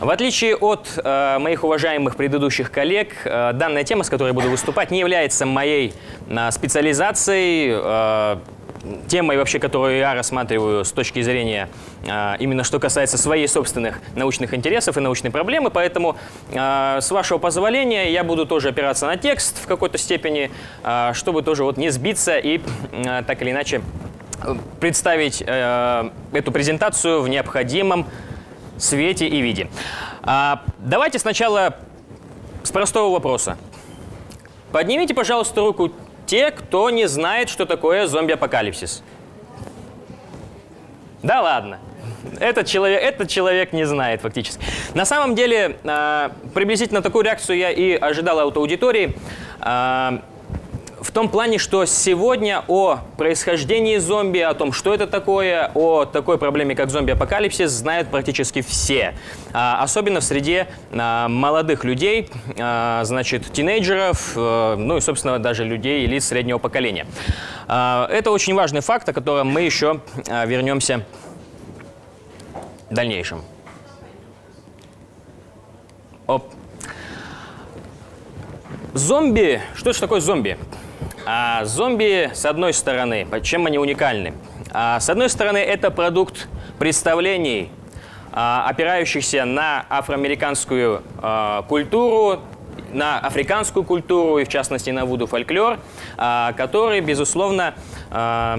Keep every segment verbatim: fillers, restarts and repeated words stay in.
В отличие от э, моих уважаемых предыдущих коллег, э, данная тема, с которой я буду выступать, не является моей э, специализацией, э, темой, вообще, которую я рассматриваю с точки зрения э, именно что касается своих собственных научных интересов и научной проблемы. Поэтому, э, с вашего позволения, я буду тоже опираться на текст в какой-то степени, э, чтобы тоже вот не сбиться и э, так или иначе представить э, эту презентацию в необходимом свете и виде. А, давайте сначала с простого вопроса. Поднимите, пожалуйста, руку те, кто не знает, что такое зомби-апокалипсис. Да ладно. Этот человек, этот человек не знает фактически. На самом деле, а, приблизительно такую реакцию я и ожидал от аудитории. А, В том плане, что сегодня о происхождении зомби, о том, что это такое, о такой проблеме, как зомби-апокалипсис, знают практически все. А, особенно в среде а, молодых людей, а, значит, тинейджеров, а, ну и, собственно, даже людей или среднего поколения. А, это очень важный факт, о котором мы еще а, вернемся в дальнейшем. Оп. Зомби. Что же такое зомби? А зомби, с одной стороны, чем они уникальны? А, с одной стороны, это продукт представлений, а, опирающихся на афроамериканскую а, культуру, на африканскую культуру и, в частности, на вуду-фольклор, а, который, безусловно, а,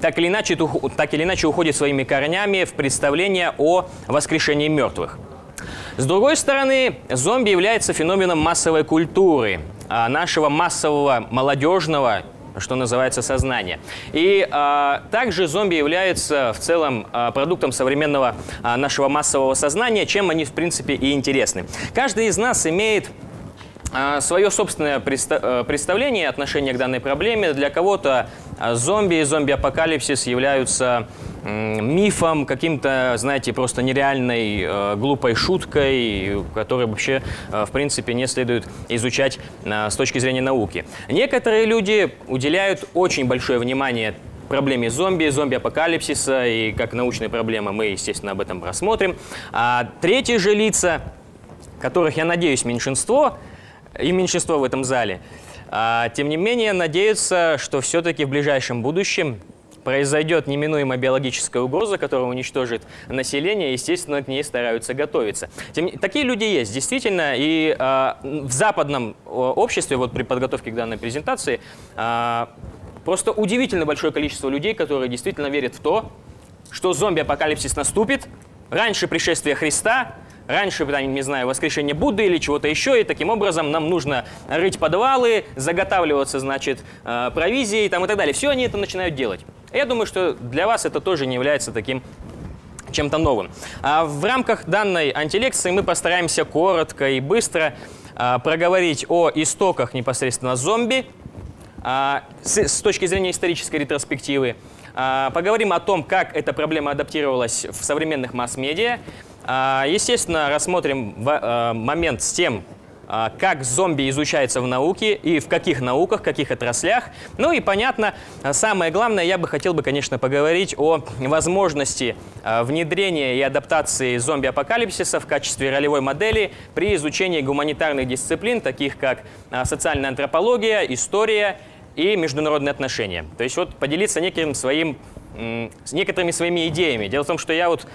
так или иначе, так или иначе уходит своими корнями в представление о воскрешении мертвых. С другой стороны, зомби является феноменом массовой культуры, нашего массового молодежного, что называется, сознания. И а, также зомби являются в целом а, продуктом современного а, нашего массового сознания, чем они, в принципе, и интересны. Каждый из нас имеет а, свое собственное предста- представление, отношение к данной проблеме. Для кого-то зомби и зомби-апокалипсис являются мифом, каким-то, знаете, просто нереальной э, глупой шуткой, которую вообще, э, в принципе, не следует изучать э, с точки зрения науки. Некоторые люди уделяют очень большое внимание проблеме зомби, зомби-апокалипсиса, и как научные проблемы мы, естественно, об этом рассмотрим. А третьи же лица, которых, я надеюсь, меньшинство, и меньшинство в этом зале, э, тем не менее, надеются, что все-таки в ближайшем будущем произойдет неминуемая биологическая угроза, которая уничтожит население, и, естественно, к ней стараются готовиться. Тем, такие люди есть, действительно, и э, в западном обществе, вот при подготовке к данной презентации, э, просто удивительно большое количество людей, которые действительно верят в то, что зомби-апокалипсис наступит раньше пришествия Христа, раньше, не знаю, воскрешение Будды или чего-то еще, и таким образом нам нужно рыть подвалы, заготавливаться, значит, провизией там, и так далее. Все они это начинают делать. Я думаю, что для вас это тоже не является таким чем-то новым. А в рамках данной антилекции мы постараемся коротко и быстро а, проговорить о истоках непосредственно зомби а, с, с точки зрения исторической ретроспективы. А, поговорим о том, как эта проблема адаптировалась в современных масс-медиа. Естественно, рассмотрим момент с тем, как зомби изучается в науке и в каких науках, каких отраслях. Ну и, понятно, самое главное, я бы хотел бы, конечно, поговорить о возможности внедрения и адаптации зомби-апокалипсиса в качестве ролевой модели при изучении гуманитарных дисциплин, таких как социальная антропология, история и международные отношения. То есть вот поделиться неким своим... с некоторыми своими идеями. Дело в том, что я вот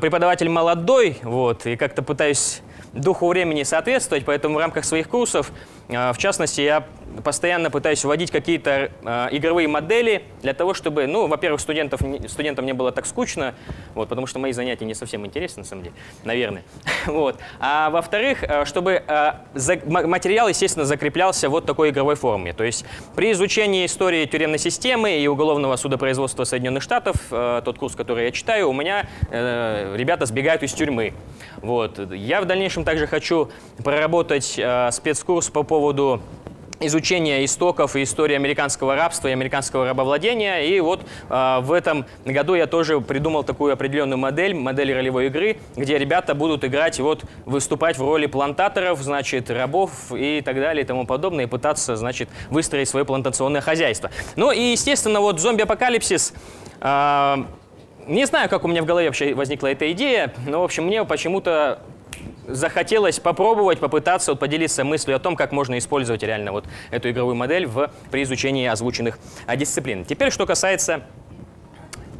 преподаватель молодой, вот, и как-то пытаюсь духу времени соответствовать, поэтому в рамках своих курсов, в частности, я постоянно пытаюсь вводить какие-то игровые модели для того, чтобы, ну, во-первых, студентов, студентам не было так скучно, вот, потому что мои занятия не совсем интересны, на самом деле, наверное. Вот. А во-вторых, чтобы материал, естественно, закреплялся вот такой игровой форме. То есть при изучении истории тюремной системы и уголовного судопроизводства Соединенных Штатов, тот курс, который я читаю, у меня ребята сбегают из тюрьмы. Вот. Я в дальнейшем также хочу проработать спецкурс по поводу изучения истоков и истории американского рабства и американского рабовладения. И вот э, в этом году я тоже придумал такую определенную модель, модель ролевой игры, где ребята будут играть, вот, выступать в роли плантаторов, значит, рабов и так далее и тому подобное, и пытаться, значит, выстроить свое плантационное хозяйство. Ну и, естественно, вот зомби-апокалипсис... Э, Не знаю, как у меня в голове вообще возникла эта идея, но, в общем, мне почему-то захотелось попробовать, попытаться вот, поделиться мыслью о том, как можно использовать реально вот эту игровую модель в, при изучении озвученных дисциплин. Теперь, что касается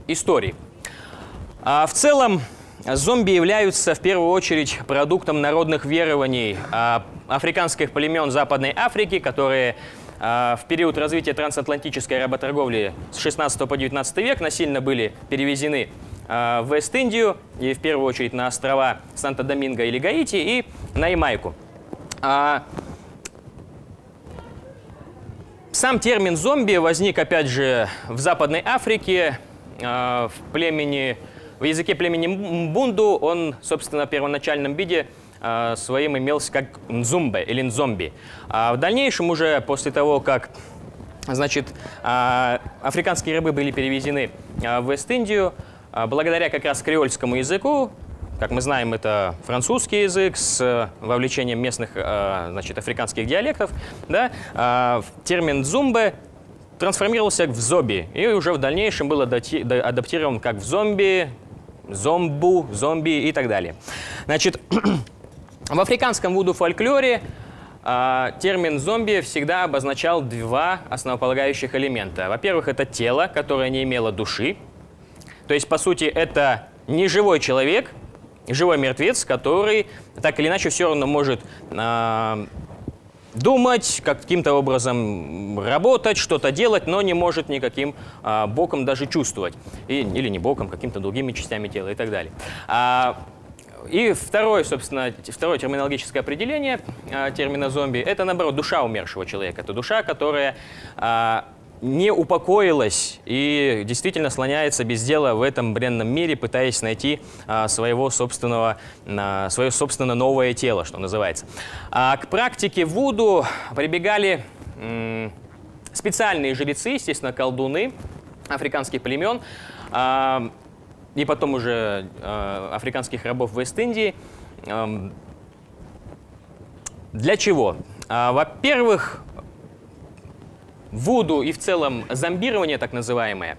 истории. А, в целом, зомби являются в первую очередь продуктом народных верований а, африканских племен Западной Африки, которые в период развития трансатлантической работорговли с шестнадцатого по девятнадцатый век насильно были перевезены в Вест-Индию, и в первую очередь на острова Санта-Доминго или Гаити, и на Ямайку. Сам термин «зомби» возник, опять же, в Западной Африке, в, племени, в языке племени Мбунду. Он, собственно, в первоначальном виде своим имелся как «нзумбе» или «нзомби». А в дальнейшем уже после того, как, значит, африканские рабы были перевезены в Вест-Индию, благодаря как раз креольскому языку, как мы знаем, это французский язык с вовлечением местных, значит, африканских диалектов, да, термин «нзумбе» трансформировался в «зоби» и уже в дальнейшем был адаптирован как в «зомби», «зомбу», «зомби» и так далее. Значит, в африканском вуду-фольклоре э, термин «зомби» всегда обозначал два основополагающих элемента. Во-первых, это тело, которое не имело души. То есть, по сути, это неживой человек, живой мертвец, который так или иначе все равно может э, думать, каким-то образом работать, что-то делать, но не может никаким э, боком даже чувствовать. И, или не боком, каким-то другими частями тела и так далее. И второе, собственно, второе терминологическое определение термина «зомби» — это, наоборот, душа умершего человека. Это душа, которая не упокоилась и действительно слоняется без дела в этом бренном мире, пытаясь найти своего собственного, свое собственно новое тело, что называется. К практике вуду прибегали специальные жрецы, естественно, колдуны африканских племен, и потом уже э, африканских рабов в Вест-Индии. Эм, для чего? А, во-первых, вуду и в целом зомбирование, так называемое,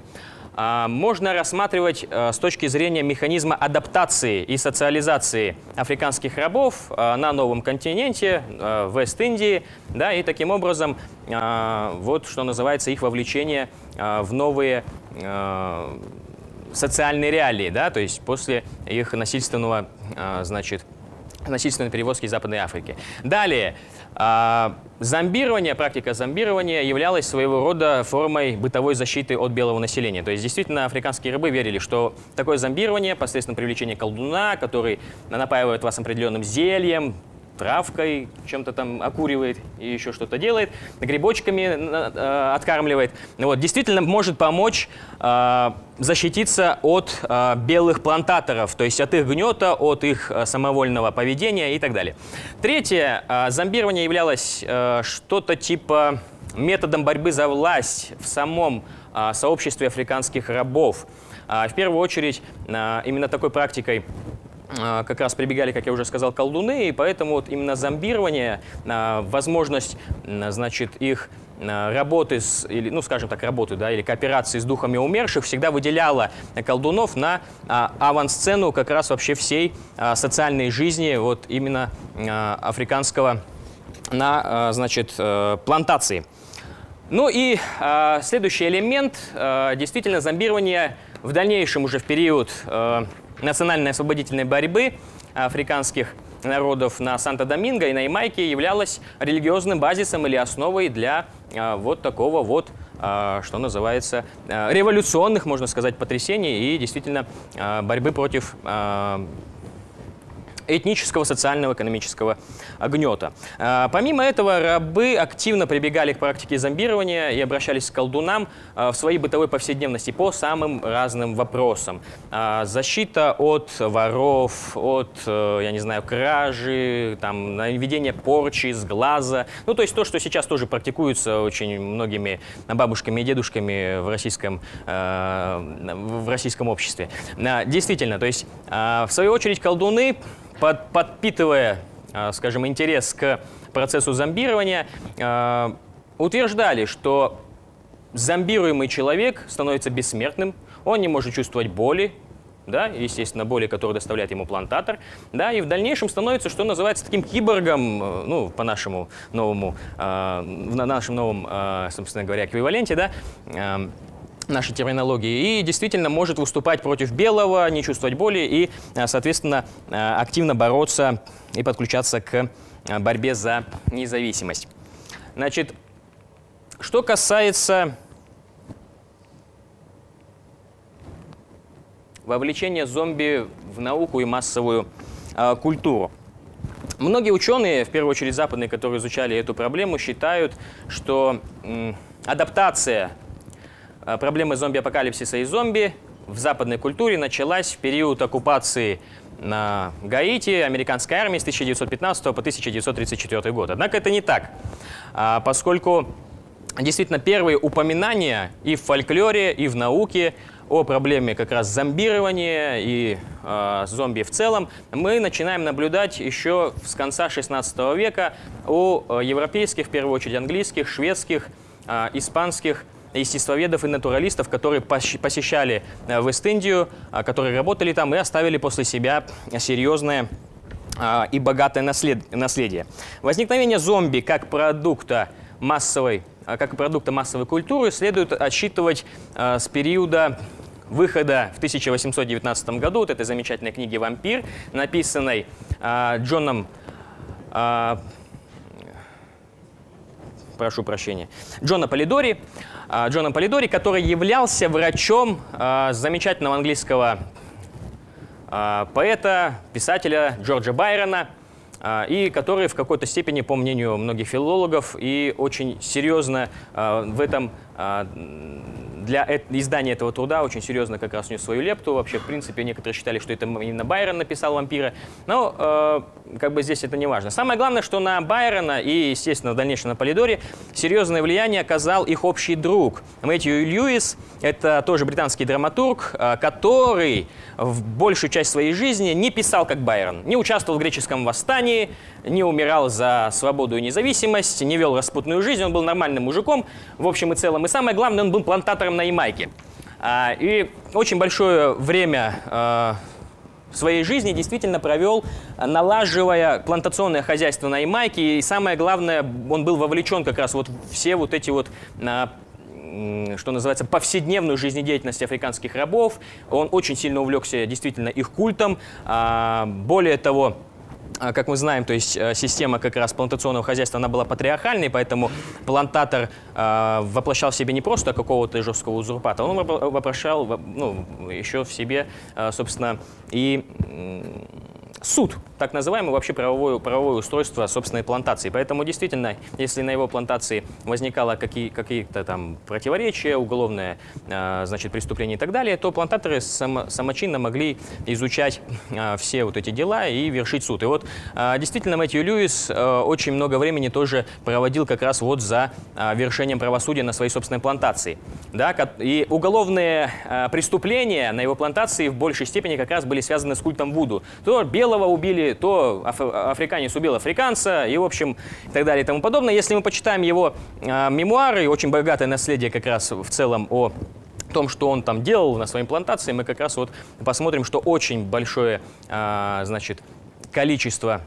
а, можно рассматривать а, с точки зрения механизма адаптации и социализации африканских рабов а, на новом континенте, а, в Вест-Индии, да, и таким образом, а, вот что называется, их вовлечение а, в новые... А, социальные реалии, да, то есть после их насильственного, значит, насильственной перевозки из Западной Африки. Далее, зомбирование, практика зомбирования являлась своего рода формой бытовой защиты от белого населения. То есть действительно африканские рабы верили, что такое зомбирование посредством привлечения колдуна, который напаивает вас определенным зельем, травкой, чем-то там окуривает и еще что-то делает, грибочками откармливает. Вот, действительно может помочь э, защититься от э, белых плантаторов, то есть от их гнета, от их самовольного поведения и так далее. Третье, э, зомбирование являлось э, что-то типа методом борьбы за власть в самом э, сообществе африканских рабов. Э, в первую очередь э, именно такой практикой как раз прибегали, как я уже сказал, колдуны, и поэтому вот именно зомбирование, возможность, значит, их работы, с, или, ну, скажем так, работы, да, или кооперации с духами умерших всегда выделяла колдунов на авансцену как раз вообще всей социальной жизни вот именно африканского, на, значит, плантации. Ну и следующий элемент, действительно, зомбирование в дальнейшем уже в период национальной освободительной борьбы африканских народов на Санто-Доминго и на Ямайке являлась религиозным базисом или основой для а, вот такого вот, а, что называется, а, революционных, можно сказать, потрясений и действительно а, борьбы против а, этнического, социального, экономического гнета. А, помимо этого, рабы активно прибегали к практике зомбирования и обращались к колдунам а, в своей бытовой повседневности по самым разным вопросам. А, защита от воров, от, я не знаю, кражи, там, наведение порчи с глаза. Ну, то есть то, что сейчас тоже практикуется очень многими бабушками и дедушками в российском, а, в российском обществе. А, действительно, то есть, а, в свою очередь, колдуны, подпитывая, скажем, интерес к процессу зомбирования, утверждали, что зомбируемый человек становится бессмертным, он не может чувствовать боли, да, естественно, боли, которые доставляет ему плантатор, да, и в дальнейшем становится, что называется, таким киборгом, ну, по нашему новому, э, на нашем новом, э, собственно говоря, эквиваленте, да, э, нашей терминологии, и действительно может выступать против белого, не чувствовать боли и, соответственно, активно бороться и подключаться к борьбе за независимость. Значит, что касается вовлечения зомби в науку и массовую э, культуру. Многие ученые, в первую очередь западные, которые изучали эту проблему, считают, что э, адаптация проблемы зомби-апокалипсиса и зомби в западной культуре началась в период оккупации на Гаити американской армии с тысяча девятьсот пятнадцатого по тысяча девятьсот тридцать четвёртый год. Однако это не так, поскольку действительно первые упоминания и в фольклоре, и в науке о проблеме как раз зомбирования и э, зомби в целом мы начинаем наблюдать еще с конца шестнадцатого века у европейских, в первую очередь английских, шведских, э, испанских естествоведов и натуралистов, которые посещали Вест-Индию, которые работали там и оставили после себя серьезное и богатое наследие. Возникновение зомби как продукта массовой, как продукта массовой культуры следует отсчитывать с периода выхода в тысяча восемьсот девятнадцатом году вот этой замечательной книги «Вампир», написанной Джоном прошу прощения, Джона Полидори, Джоном Полидори, который являлся врачом замечательного английского поэта, писателя Джорджа Байрона, и который в какой-то степени, по мнению многих филологов, и очень серьезно в этом, для издания этого труда очень серьезно как раз нес свою лепту. Вообще, в принципе, некоторые считали, что это именно Байрон написал «Вампира». Но э, как бы здесь это не важно. Самое главное, что на Байрона и, естественно, в дальнейшем на Полидори серьезное влияние оказал их общий друг Мэтью Льюис. Это тоже британский драматург, который в большую часть своей жизни не писал как Байрон, не участвовал в греческом восстании, не умирал за свободу и независимость, не вел распутную жизнь, он был нормальным мужиком в общем и целом. И самое главное, он был плантатором на Ямайке. И очень большое время своей жизни действительно провел, налаживая плантационное хозяйство на Ямайке. И самое главное, он был вовлечен как раз вот все вот эти вот, что называется, повседневную жизнедеятельность африканских рабов. Он очень сильно увлекся действительно их культом. Более того, как мы знаем, то есть система как раз плантационного хозяйства, она была патриархальной, поэтому плантатор э, воплощал в себе не просто какого-то жесткого узурпатора, он воплощал, ну, еще в себе, э, собственно, и э, суд, так называемый, вообще правовое, правовое устройство собственной плантации. Поэтому действительно, если на его плантации возникало какие, какие-то там противоречия, уголовное, э, значит, преступление и так далее, то плантаторы само, самочинно могли изучать э, все вот эти дела и вершить суд. И вот действительно Мэтью Льюис очень много времени тоже проводил как раз вот за вершением правосудия на своей собственной плантации. Да? И уголовные преступления на его плантации в большей степени как раз были связаны с культом Вуду. То белого убили, то африканец убил африканца и, в общем, и так далее и тому подобное. Если мы почитаем его мемуары и очень богатое наследие как раз в целом о том, что он там делал на своей плантации, мы как раз вот посмотрим, что очень большое, значит, количество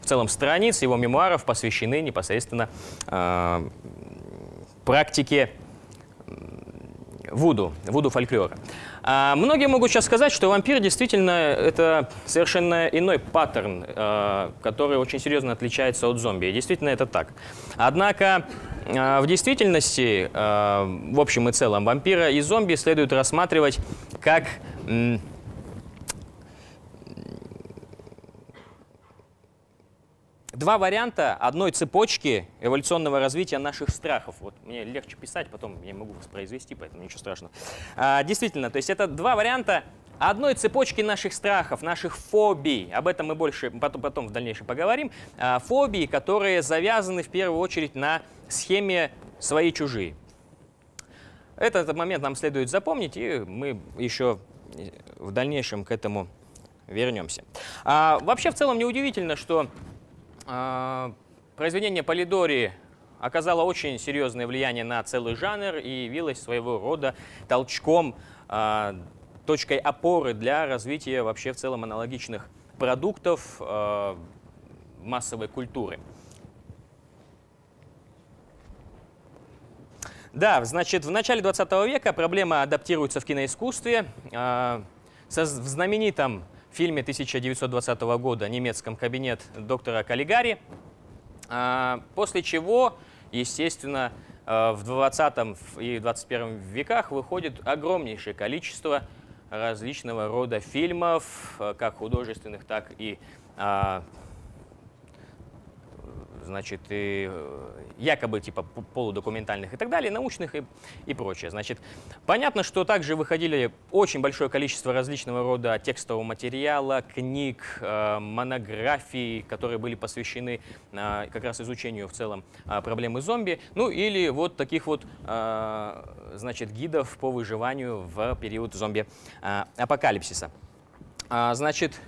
в целом страниц его мемуаров посвящены непосредственно э, практике вуду, вуду фольклора. А многие могут сейчас сказать, что «Вампир» действительно это совершенно иной паттерн, э, который очень серьезно отличается от зомби. И действительно это так. Однако э, в действительности, э, в общем и целом, «Вампира» и «Зомби» следует рассматривать как э, два варианта одной цепочки эволюционного развития наших страхов. Вот мне легче писать, потом я могу воспроизвести, поэтому ничего страшного. А, действительно, то есть это два варианта одной цепочки наших страхов, наших фобий. Об этом мы больше потом, потом в дальнейшем поговорим. А, фобии, которые завязаны в первую очередь на схеме «свои-чужие». Этот момент нам следует запомнить, и мы еще в дальнейшем к этому вернемся. А, вообще, в целом, неудивительно, что произведение Полидори оказало очень серьезное влияние на целый жанр и явилось своего рода толчком точкой опоры для развития вообще в целом аналогичных продуктов массовой культуры. Да, значит, в начале двадцатого века проблема адаптируется в киноискусстве. В знаменитом фильме тысяча девятьсот двадцатого года немецком «Кабинет доктора Каллигари», после чего, естественно, в двадцатом и двадцать первом веках выходит огромнейшее количество различного рода фильмов, как художественных, так и, значит, и якобы типа полудокументальных и так далее, научных и, и прочее. Значит, понятно, что также выходили очень большое количество различного рода текстового материала, книг, монографий, которые были посвящены как раз изучению в целом проблемы зомби, ну или вот таких вот, значит, гидов по выживанию в период зомби-апокалипсиса. Значит,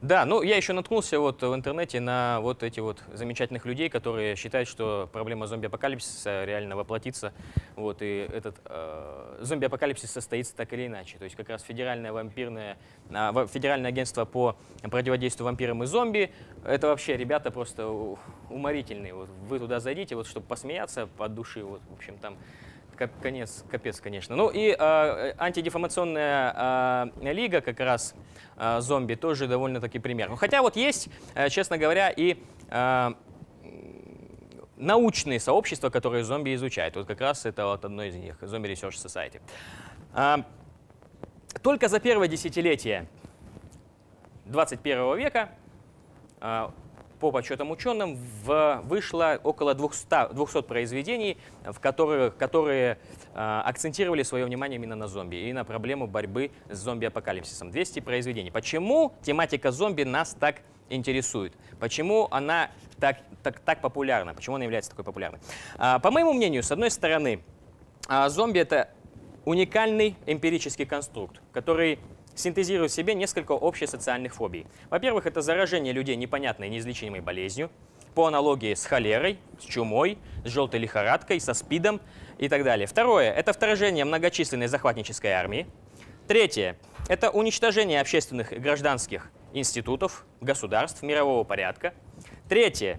да, ну я еще наткнулся вот в интернете на вот эти вот замечательных людей, которые считают, что проблема зомби-апокалипсиса реально воплотится, вот, и этот э, зомби-апокалипсис состоится так или иначе. То есть как раз Федеральное, вампирное, э, Федеральное агентство по противодействию вампирам и зомби, это вообще ребята просто уморительные. Вот, вы туда зайдите, вот, чтобы посмеяться от души, вот, в общем, там конец, капец, конечно. Ну и э, антидефамационная э, лига, как раз э, зомби, тоже довольно-таки пример. Ну, хотя вот есть, э, честно говоря, и э, научные сообщества, которые зомби изучают. Вот как раз это вот одно из них, Zombie Research Society. Э, только за первое десятилетие двадцать первого века э, по подсчетам ученым, в, вышло около двухсот произведений, в которых, которые э, акцентировали свое внимание именно на зомби и на проблему борьбы с зомби-апокалипсисом. двести произведений. Почему тематика зомби нас так интересует? Почему она так, так, так популярна? Почему она является такой популярной? Э, по моему мнению, с одной стороны, э, зомби — это уникальный эмпирический конструкт, который синтезирует в себе несколько общесоциальных фобий. Во-первых, это заражение людей непонятной неизлечимой болезнью, по аналогии с холерой, с чумой, с желтой лихорадкой, со спидом и так далее. Второе, это вторжение многочисленной захватнической армии. Третье, это уничтожение общественных и гражданских институтов, государств, мирового порядка. Третье,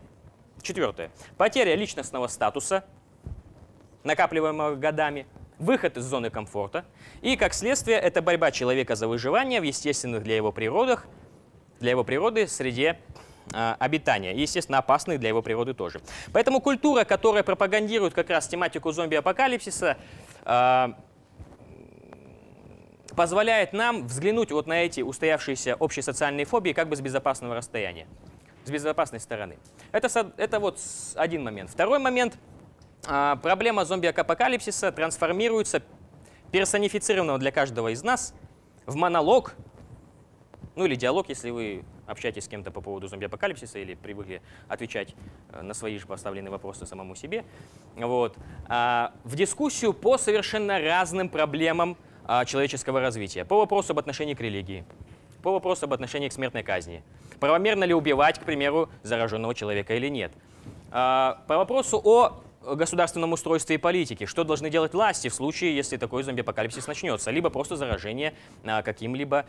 четвертое, потеря личностного статуса, накапливаемого годами. Выход из зоны комфорта. И, как следствие, это борьба человека за выживание в естественных для его, природах, для его природы среде э, обитания. И, естественно, опасных для его природы тоже. Поэтому культура, которая пропагандирует как раз тематику зомби-апокалипсиса, э, позволяет нам взглянуть вот на эти устоявшиеся общесоциальные фобии как бы с безопасного расстояния, с безопасной стороны. Это, это вот один момент. Второй момент. Проблема зомби-апокалипсиса трансформируется, персонифицированного для каждого из нас, в монолог, ну или диалог, если вы общаетесь с кем-то по поводу зомби-апокалипсиса или привыкли отвечать на свои же поставленные вопросы самому себе, вот, в дискуссию по совершенно разным проблемам человеческого развития, по вопросу об отношении к религии, по вопросу об отношении к смертной казни, правомерно ли убивать, к примеру, зараженного человека или нет, по вопросу о государственном устройстве и политике. Что должны делать власти в случае, если такой зомби-апокалипсис начнется, либо просто заражение каким-либо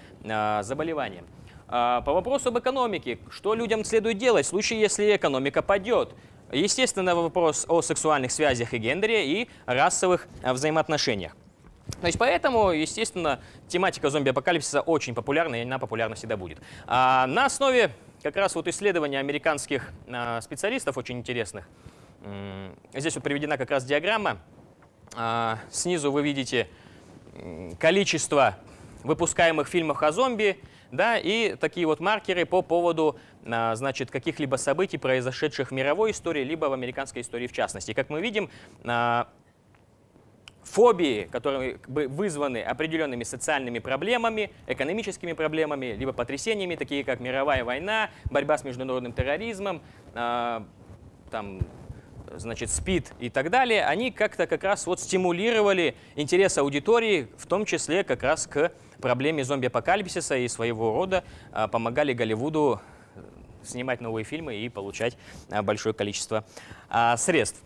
заболеванием. По вопросу об экономике. Что людям следует делать в случае, если экономика падет? Естественно, вопрос о сексуальных связях и гендере и расовых взаимоотношениях. То есть поэтому, естественно, тематика зомби-апокалипсиса очень популярна, и она популярна всегда будет. А на основе как раз вот исследований американских специалистов очень интересных. Здесь вот приведена как раз диаграмма. Снизу вы видите количество выпускаемых фильмов о зомби, да, и такие вот маркеры по поводу, значит, каких-либо событий, произошедших в мировой истории, либо в американской истории в частности. Как мы видим, фобии, которые вызваны определенными социальными проблемами, экономическими проблемами, либо потрясениями, такие как мировая война, борьба с международным терроризмом, там, значит, СПИД и так далее, они как-то как раз вот стимулировали интерес аудитории, в том числе как раз к проблеме зомби-апокалипсиса, и своего рода помогали Голливуду снимать новые фильмы и получать большое количество средств.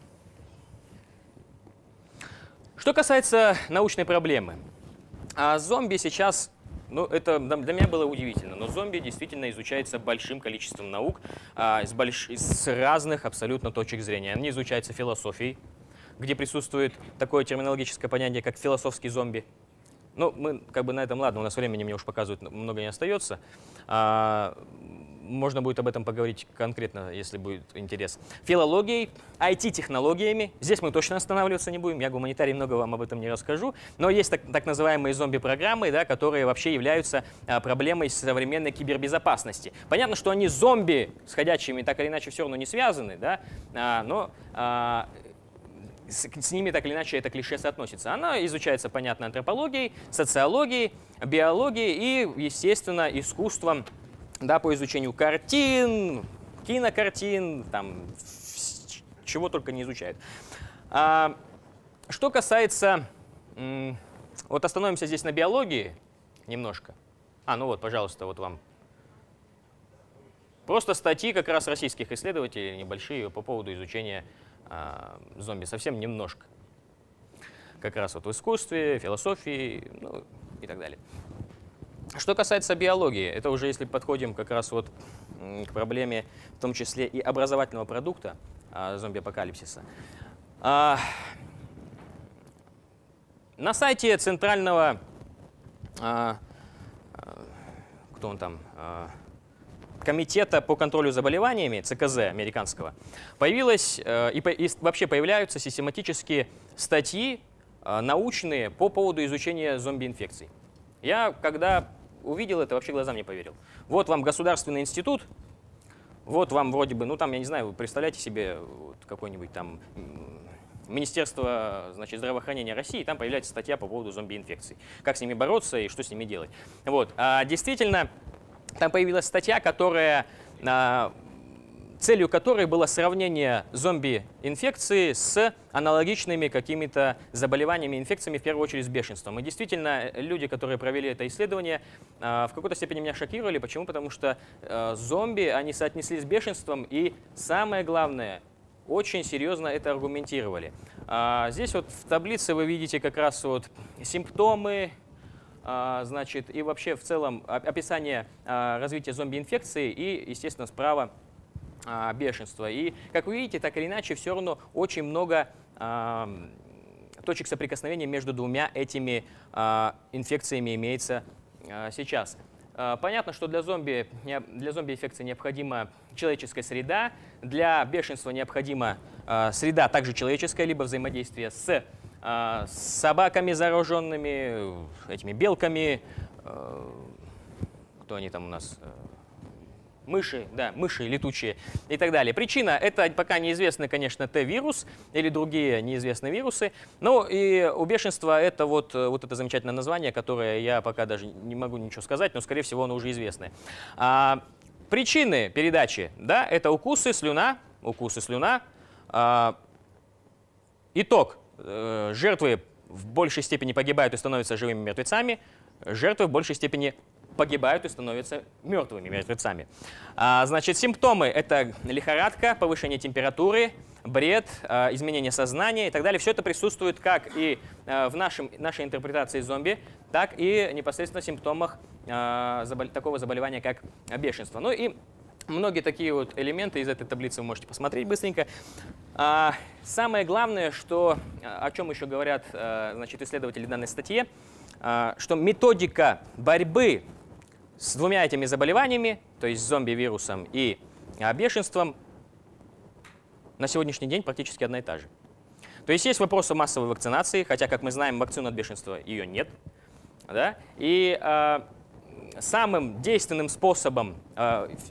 Что касается научной проблемы. А зомби сейчас, ну это для меня было удивительно, но зомби действительно изучается большим количеством наук, а, с, больш... с разных абсолютно точек зрения. Они изучаются философией, где присутствует такое терминологическое понятие, как философский зомби. Ну, мы как бы на этом, ладно, у нас времени мне уж показывают, много не остается. А, можно будет об этом поговорить конкретно, если будет интерес. Филологией, ай ти-технологиями. Здесь мы точно останавливаться не будем. Я гуманитарий, много вам об этом не расскажу. Но есть так, так называемые зомби-программы, да, которые вообще являются проблемой современной кибербезопасности. Понятно, что они зомби с ходячими так или иначе все равно не связаны, да, а, но... А, С, с ними так или иначе это клише соотносится. Она изучается, понятно, антропологией, социологией, биологией и, естественно, искусством, да, по изучению картин, кинокартин, там, чего только не изучают. А, что касается... Вот остановимся здесь на биологии немножко. А, ну вот, пожалуйста, вот вам. Просто статьи как раз российских исследователей небольшие по поводу изучения зомби, совсем немножко. Как раз вот в искусстве, философии, ну, и так далее. Что касается биологии, это уже если подходим как раз вот к проблеме, в том числе и образовательного продукта зомби-апокалипсиса. На сайте центрального, кто он там, Комитета по контролю заболеваниями, ЦКЗ американского, появилась э, и, и вообще появляются систематические статьи э, научные по поводу изучения зомби-инфекций. Я, когда увидел это, вообще глазам не поверил. Вот вам государственный институт, вот вам вроде бы, ну там, я не знаю, вы представляете себе вот, какой-нибудь там Министерство, значит, здравоохранения России, там появляется статья по поводу зомби-инфекций. Как с ними бороться и что с ними делать. Вот. А действительно... Там появилась статья, которая, целью которой было сравнение зомби-инфекции с аналогичными какими-то заболеваниями, инфекциями, в первую очередь с бешенством. И действительно, люди, которые провели это исследование, в какой-то степени меня шокировали. Почему? Потому что зомби они соотнесли с бешенством и, самое главное, очень серьезно это аргументировали. Здесь вот в таблице вы видите как раз вот симптомы, значит, и вообще в целом описание развития зомби-инфекции и, естественно, справа бешенства. И, как вы видите, так или иначе, все равно очень много точек соприкосновения между двумя этими инфекциями имеется сейчас. Понятно, что для зомби, для зомби-инфекции необходима человеческая среда, для бешенства необходима среда также человеческая, либо взаимодействие с с собаками зараженными, этими белками, кто они там у нас, мыши, да, мыши летучие и так далее. Причина – это пока неизвестный, конечно, Т-вирус или другие неизвестные вирусы. Ну и у бешенства это вот, вот это замечательное название, которое я пока даже не могу ничего сказать, но, скорее всего, оно уже известное. А, причины передачи, да, это укусы, слюна, укусы, слюна, а, итог. Жертвы в большей степени погибают и становятся живыми мертвецами, жертвы в большей степени погибают и становятся мертвыми мертвецами. А, значит, симптомы – это лихорадка, повышение температуры, бред, изменение сознания и так далее. Все это присутствует как и в нашем, нашей интерпретации зомби, так и непосредственно в симптомах такого заболевания, как бешенство. Ну и многие такие вот элементы из этой таблицы вы можете посмотреть быстренько. Самое главное, что, о чем еще говорят, значит, исследователи данной статьи, что методика борьбы с двумя этими заболеваниями, то есть зомби-вирусом и бешенством, на сегодняшний день практически одна и та же. То есть есть вопросы массовой вакцинации, хотя, как мы знаем, вакцину от бешенства ее нет. Да? И самым действенным способом,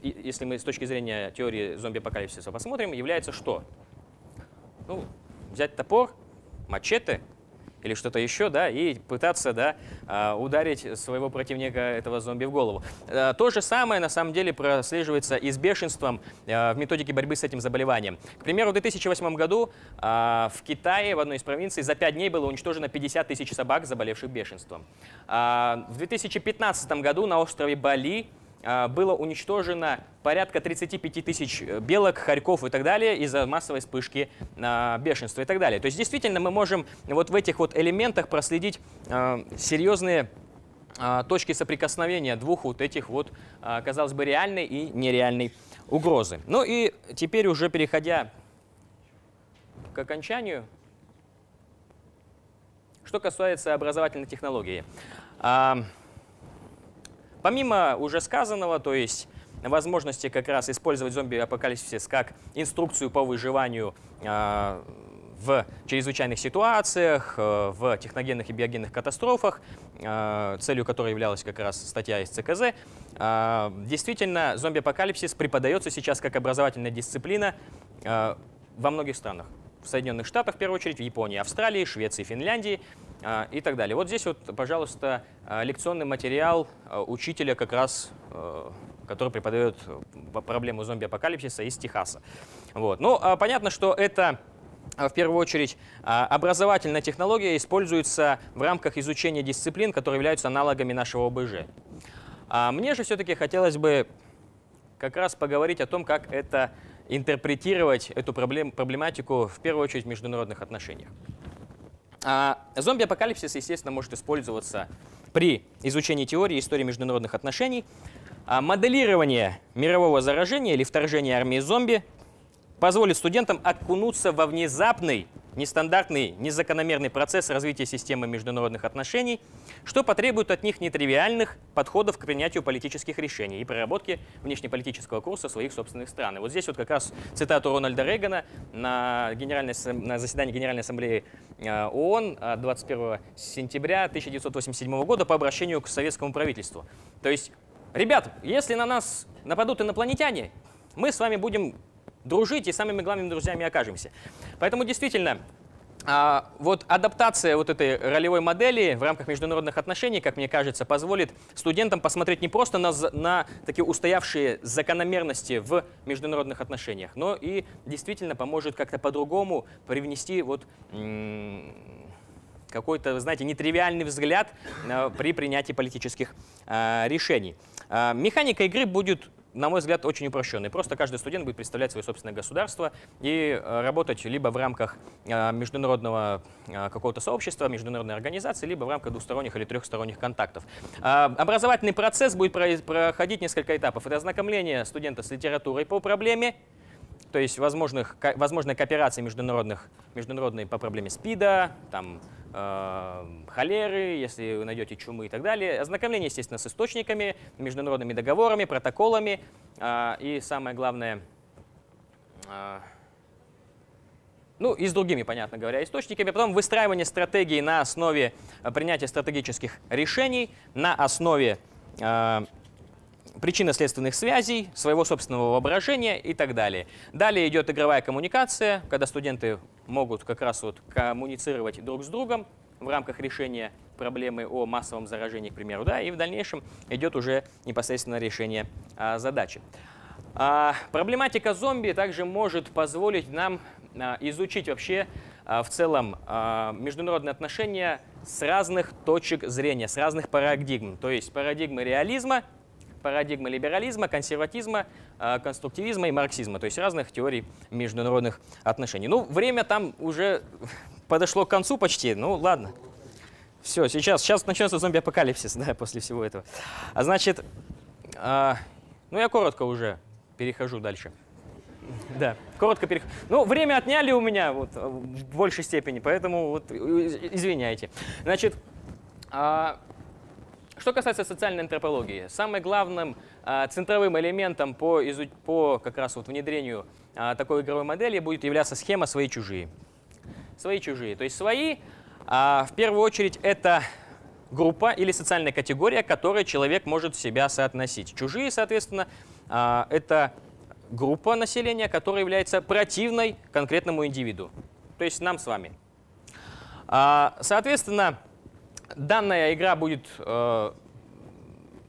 если мы с точки зрения теории зомби-апокалипсиса посмотрим, является что? Ну, взять топор, мачете или что-то еще, да, и пытаться, да, ударить своего противника, этого зомби, в голову. То же самое, на самом деле, прослеживается и с бешенством в методике борьбы с этим заболеванием. К примеру, в две тысячи восьмом году в Китае, в одной из провинций, за пять дней было уничтожено пятьдесят тысяч собак, заболевших бешенством. В две тысячи пятнадцатом году на острове Бали было уничтожено порядка тридцати пяти тысяч белок, хорьков и так далее из-за массовой вспышки э, бешенства и так далее. То есть действительно мы можем вот в этих вот элементах проследить э, серьезные э, точки соприкосновения двух вот этих вот, э, казалось бы, реальной и нереальной угрозы. Ну и теперь уже переходя к окончанию, что касается образовательной технологии. А, помимо уже сказанного, то есть возможности как раз использовать зомби-апокалипсис как инструкцию по выживанию а, в чрезвычайных ситуациях, в техногенных и биогенных катастрофах, а, целью которой являлась как раз статья из ЦКЗ, а, действительно зомби-апокалипсис преподается сейчас как образовательная дисциплина а, во многих странах. В Соединенных Штатах, в первую очередь, в Японии, Австралии, Швеции, Финляндии э, и так далее. Вот здесь вот, пожалуйста, лекционный материал учителя, как раз, э, который преподает проблему зомби-апокалипсиса из Техаса. Вот. Ну, понятно, что это, в первую очередь, образовательная технология используется в рамках изучения дисциплин, которые являются аналогами нашего ОБЖ. А мне же все-таки хотелось бы как раз поговорить о том, как это интерпретировать эту проблем, проблематику в первую очередь в международных отношениях. А зомби-апокалипсис, естественно, может использоваться при изучении теории истории международных отношений, а моделирование мирового заражения или вторжения армии зомби позволит студентам окунуться во внезапный, нестандартный, незакономерный процесс развития системы международных отношений, что потребует от них нетривиальных подходов к принятию политических решений и проработке внешнеполитического курса своих собственных стран. И вот здесь вот как раз цитату Рональда Рейгана на, генеральной, на заседании Генеральной Ассамблеи ООН двадцать первого сентября тысяча девятьсот восемьдесят седьмого года по обращению к советскому правительству. То есть, ребят, если на нас нападут инопланетяне, мы с вами будем дружить и самыми главными друзьями окажемся. Поэтому действительно, вот адаптация вот этой ролевой модели в рамках международных отношений, как мне кажется, позволит студентам посмотреть не просто на, на такие устоявшие закономерности в международных отношениях, но и действительно поможет как-то по-другому привнести вот какой-то, знаете, нетривиальный взгляд при принятии политических решений. Механика игры будет, на мой взгляд, очень упрощенный. Просто каждый студент будет представлять свое собственное государство и работать либо в рамках международного какого-то сообщества, международной организации, либо в рамках двусторонних или трехсторонних контактов. Образовательный процесс будет проходить несколько этапов. Это ознакомление студента с литературой по проблеме, то есть возможных, возможной кооперации международных, международной по проблеме СПИДа, там, холеры, если вы найдете чумы и так далее. Ознакомление, естественно, с источниками, международными договорами, протоколами. И самое главное, ну и с другими, понятно говоря, источниками. Потом выстраивание стратегии на основе принятия стратегических решений, на основе причинно-следственных связей, своего собственного воображения и так далее. Далее идет игровая коммуникация, когда студенты могут как раз вот коммуницировать друг с другом в рамках решения проблемы о массовом заражении, к примеру, да, и в дальнейшем идет уже непосредственно решение а, задачи. А, проблематика зомби также может позволить нам а, изучить вообще а, в целом а, международные отношения с разных точек зрения, с разных парадигм, то есть парадигмы реализма, парадигмы либерализма, консерватизма, конструктивизма и марксизма, то есть разных теорий международных отношений. Ну, время там уже подошло к концу почти, ну ладно. Все, сейчас, сейчас начнется зомби-апокалипсис, да, после всего этого. А значит, э, ну я коротко уже перехожу дальше. Да, коротко перехожу. Ну, время отняли у меня вот, в большей степени, поэтому вот, извиняйте. Значит, э, что касается социальной антропологии, самым главным центровым элементом по, по как раз вот внедрению такой игровой модели будет являться схема «свои-чужие». Свои-чужие. То есть «свои» в первую очередь это группа или социальная категория, к которой человек может себя соотносить. «Чужие», соответственно, это группа населения, которая является противной конкретному индивиду, то есть нам с вами. Соответственно, данная игра будет э,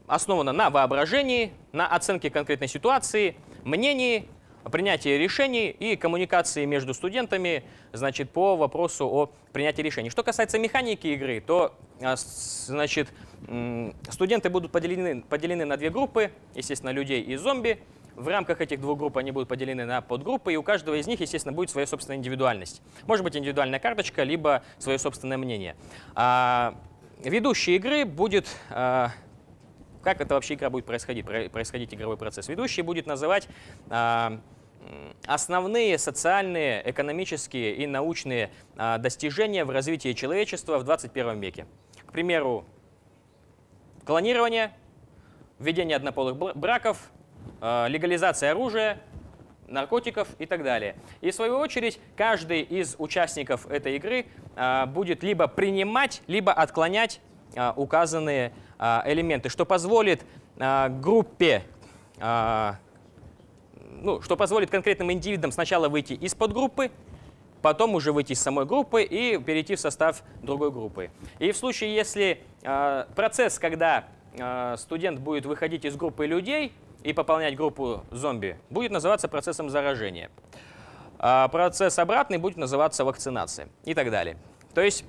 основана на воображении, на оценке конкретной ситуации, мнении, принятии решений и коммуникации между студентами, значит, по вопросу о принятии решений. Что касается механики игры, то э, значит, э, студенты будут поделены, поделены на две группы, естественно, людей и зомби. В рамках этих двух групп они будут поделены на подгруппы, и у каждого из них, естественно, будет своя собственная индивидуальность. Может быть, индивидуальная карточка, либо свое собственное мнение. А ведущий игры будет... Как это вообще игра будет происходить, происходить игровой процесс? Ведущий будет называть а, основные социальные, экономические и научные а, достижения в развитии человечества в двадцать первом веке. К примеру, клонирование, введение однополых браков, а, легализация оружия, наркотиков и так далее. И в свою очередь каждый из участников этой игры а, будет либо принимать, либо отклонять а, указанные элементы, что позволит а, группе, а, ну, что позволит конкретным индивидам сначала выйти из подгруппы, потом уже выйти из самой группы и перейти в состав другой группы. И в случае, если а, процесс, когда а, студент будет выходить из группы людей и пополнять группу зомби, будет называться процессом заражения. А процесс обратный будет называться вакцинацией и так далее. То есть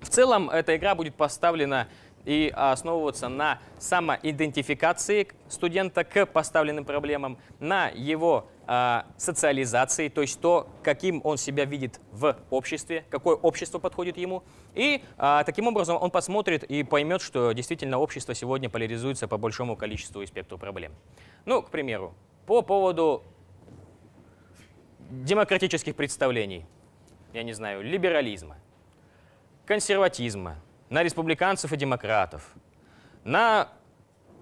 в целом эта игра будет поставлена и основываться на самоидентификации студента к поставленным проблемам, на его э, социализации, то есть то, каким он себя видит в обществе, какое общество подходит ему. И э, таким образом он посмотрит и поймет, что действительно общество сегодня поляризуется по большому количеству и спектру проблем. Ну, к примеру, по поводу демократических представлений, я не знаю, либерализма, консерватизма, на республиканцев и демократов, на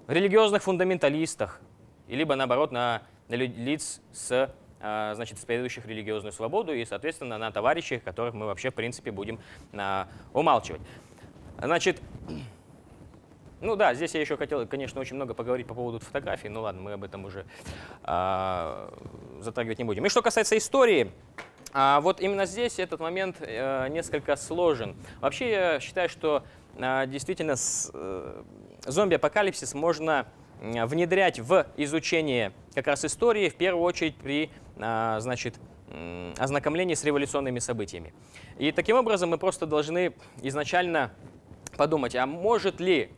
религиозных фундаменталистах, либо, наоборот, на, на лиц, с, а, значит, исповедующих религиозную свободу и, соответственно, на товарищей, которых мы вообще, в принципе, будем а, умалчивать. Значит, ну да, здесь я еще хотел, конечно, очень много поговорить по поводу фотографий, но ладно, мы об этом уже а, затрагивать не будем. И что касается истории… А вот именно здесь этот момент э, несколько сложен. Вообще я считаю, что э, действительно э, зомби-апокалипсис можно э, внедрять в изучение как раз истории, в первую очередь при э, значит, э, ознакомлении с революционными событиями. И таким образом мы просто должны изначально подумать, а может ли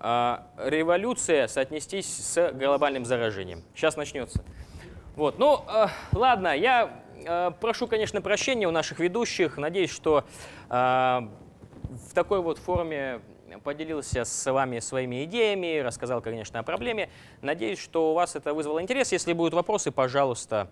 э, революция соотнестись с глобальным заражением. Сейчас начнется. Вот. Ну, э, ладно, я... Прошу, конечно, прощения у наших ведущих. Надеюсь, что э, в такой вот форме поделился с вами своими идеями, рассказал, конечно, о проблеме. Надеюсь, что у вас это вызвало интерес. Если будут вопросы, пожалуйста.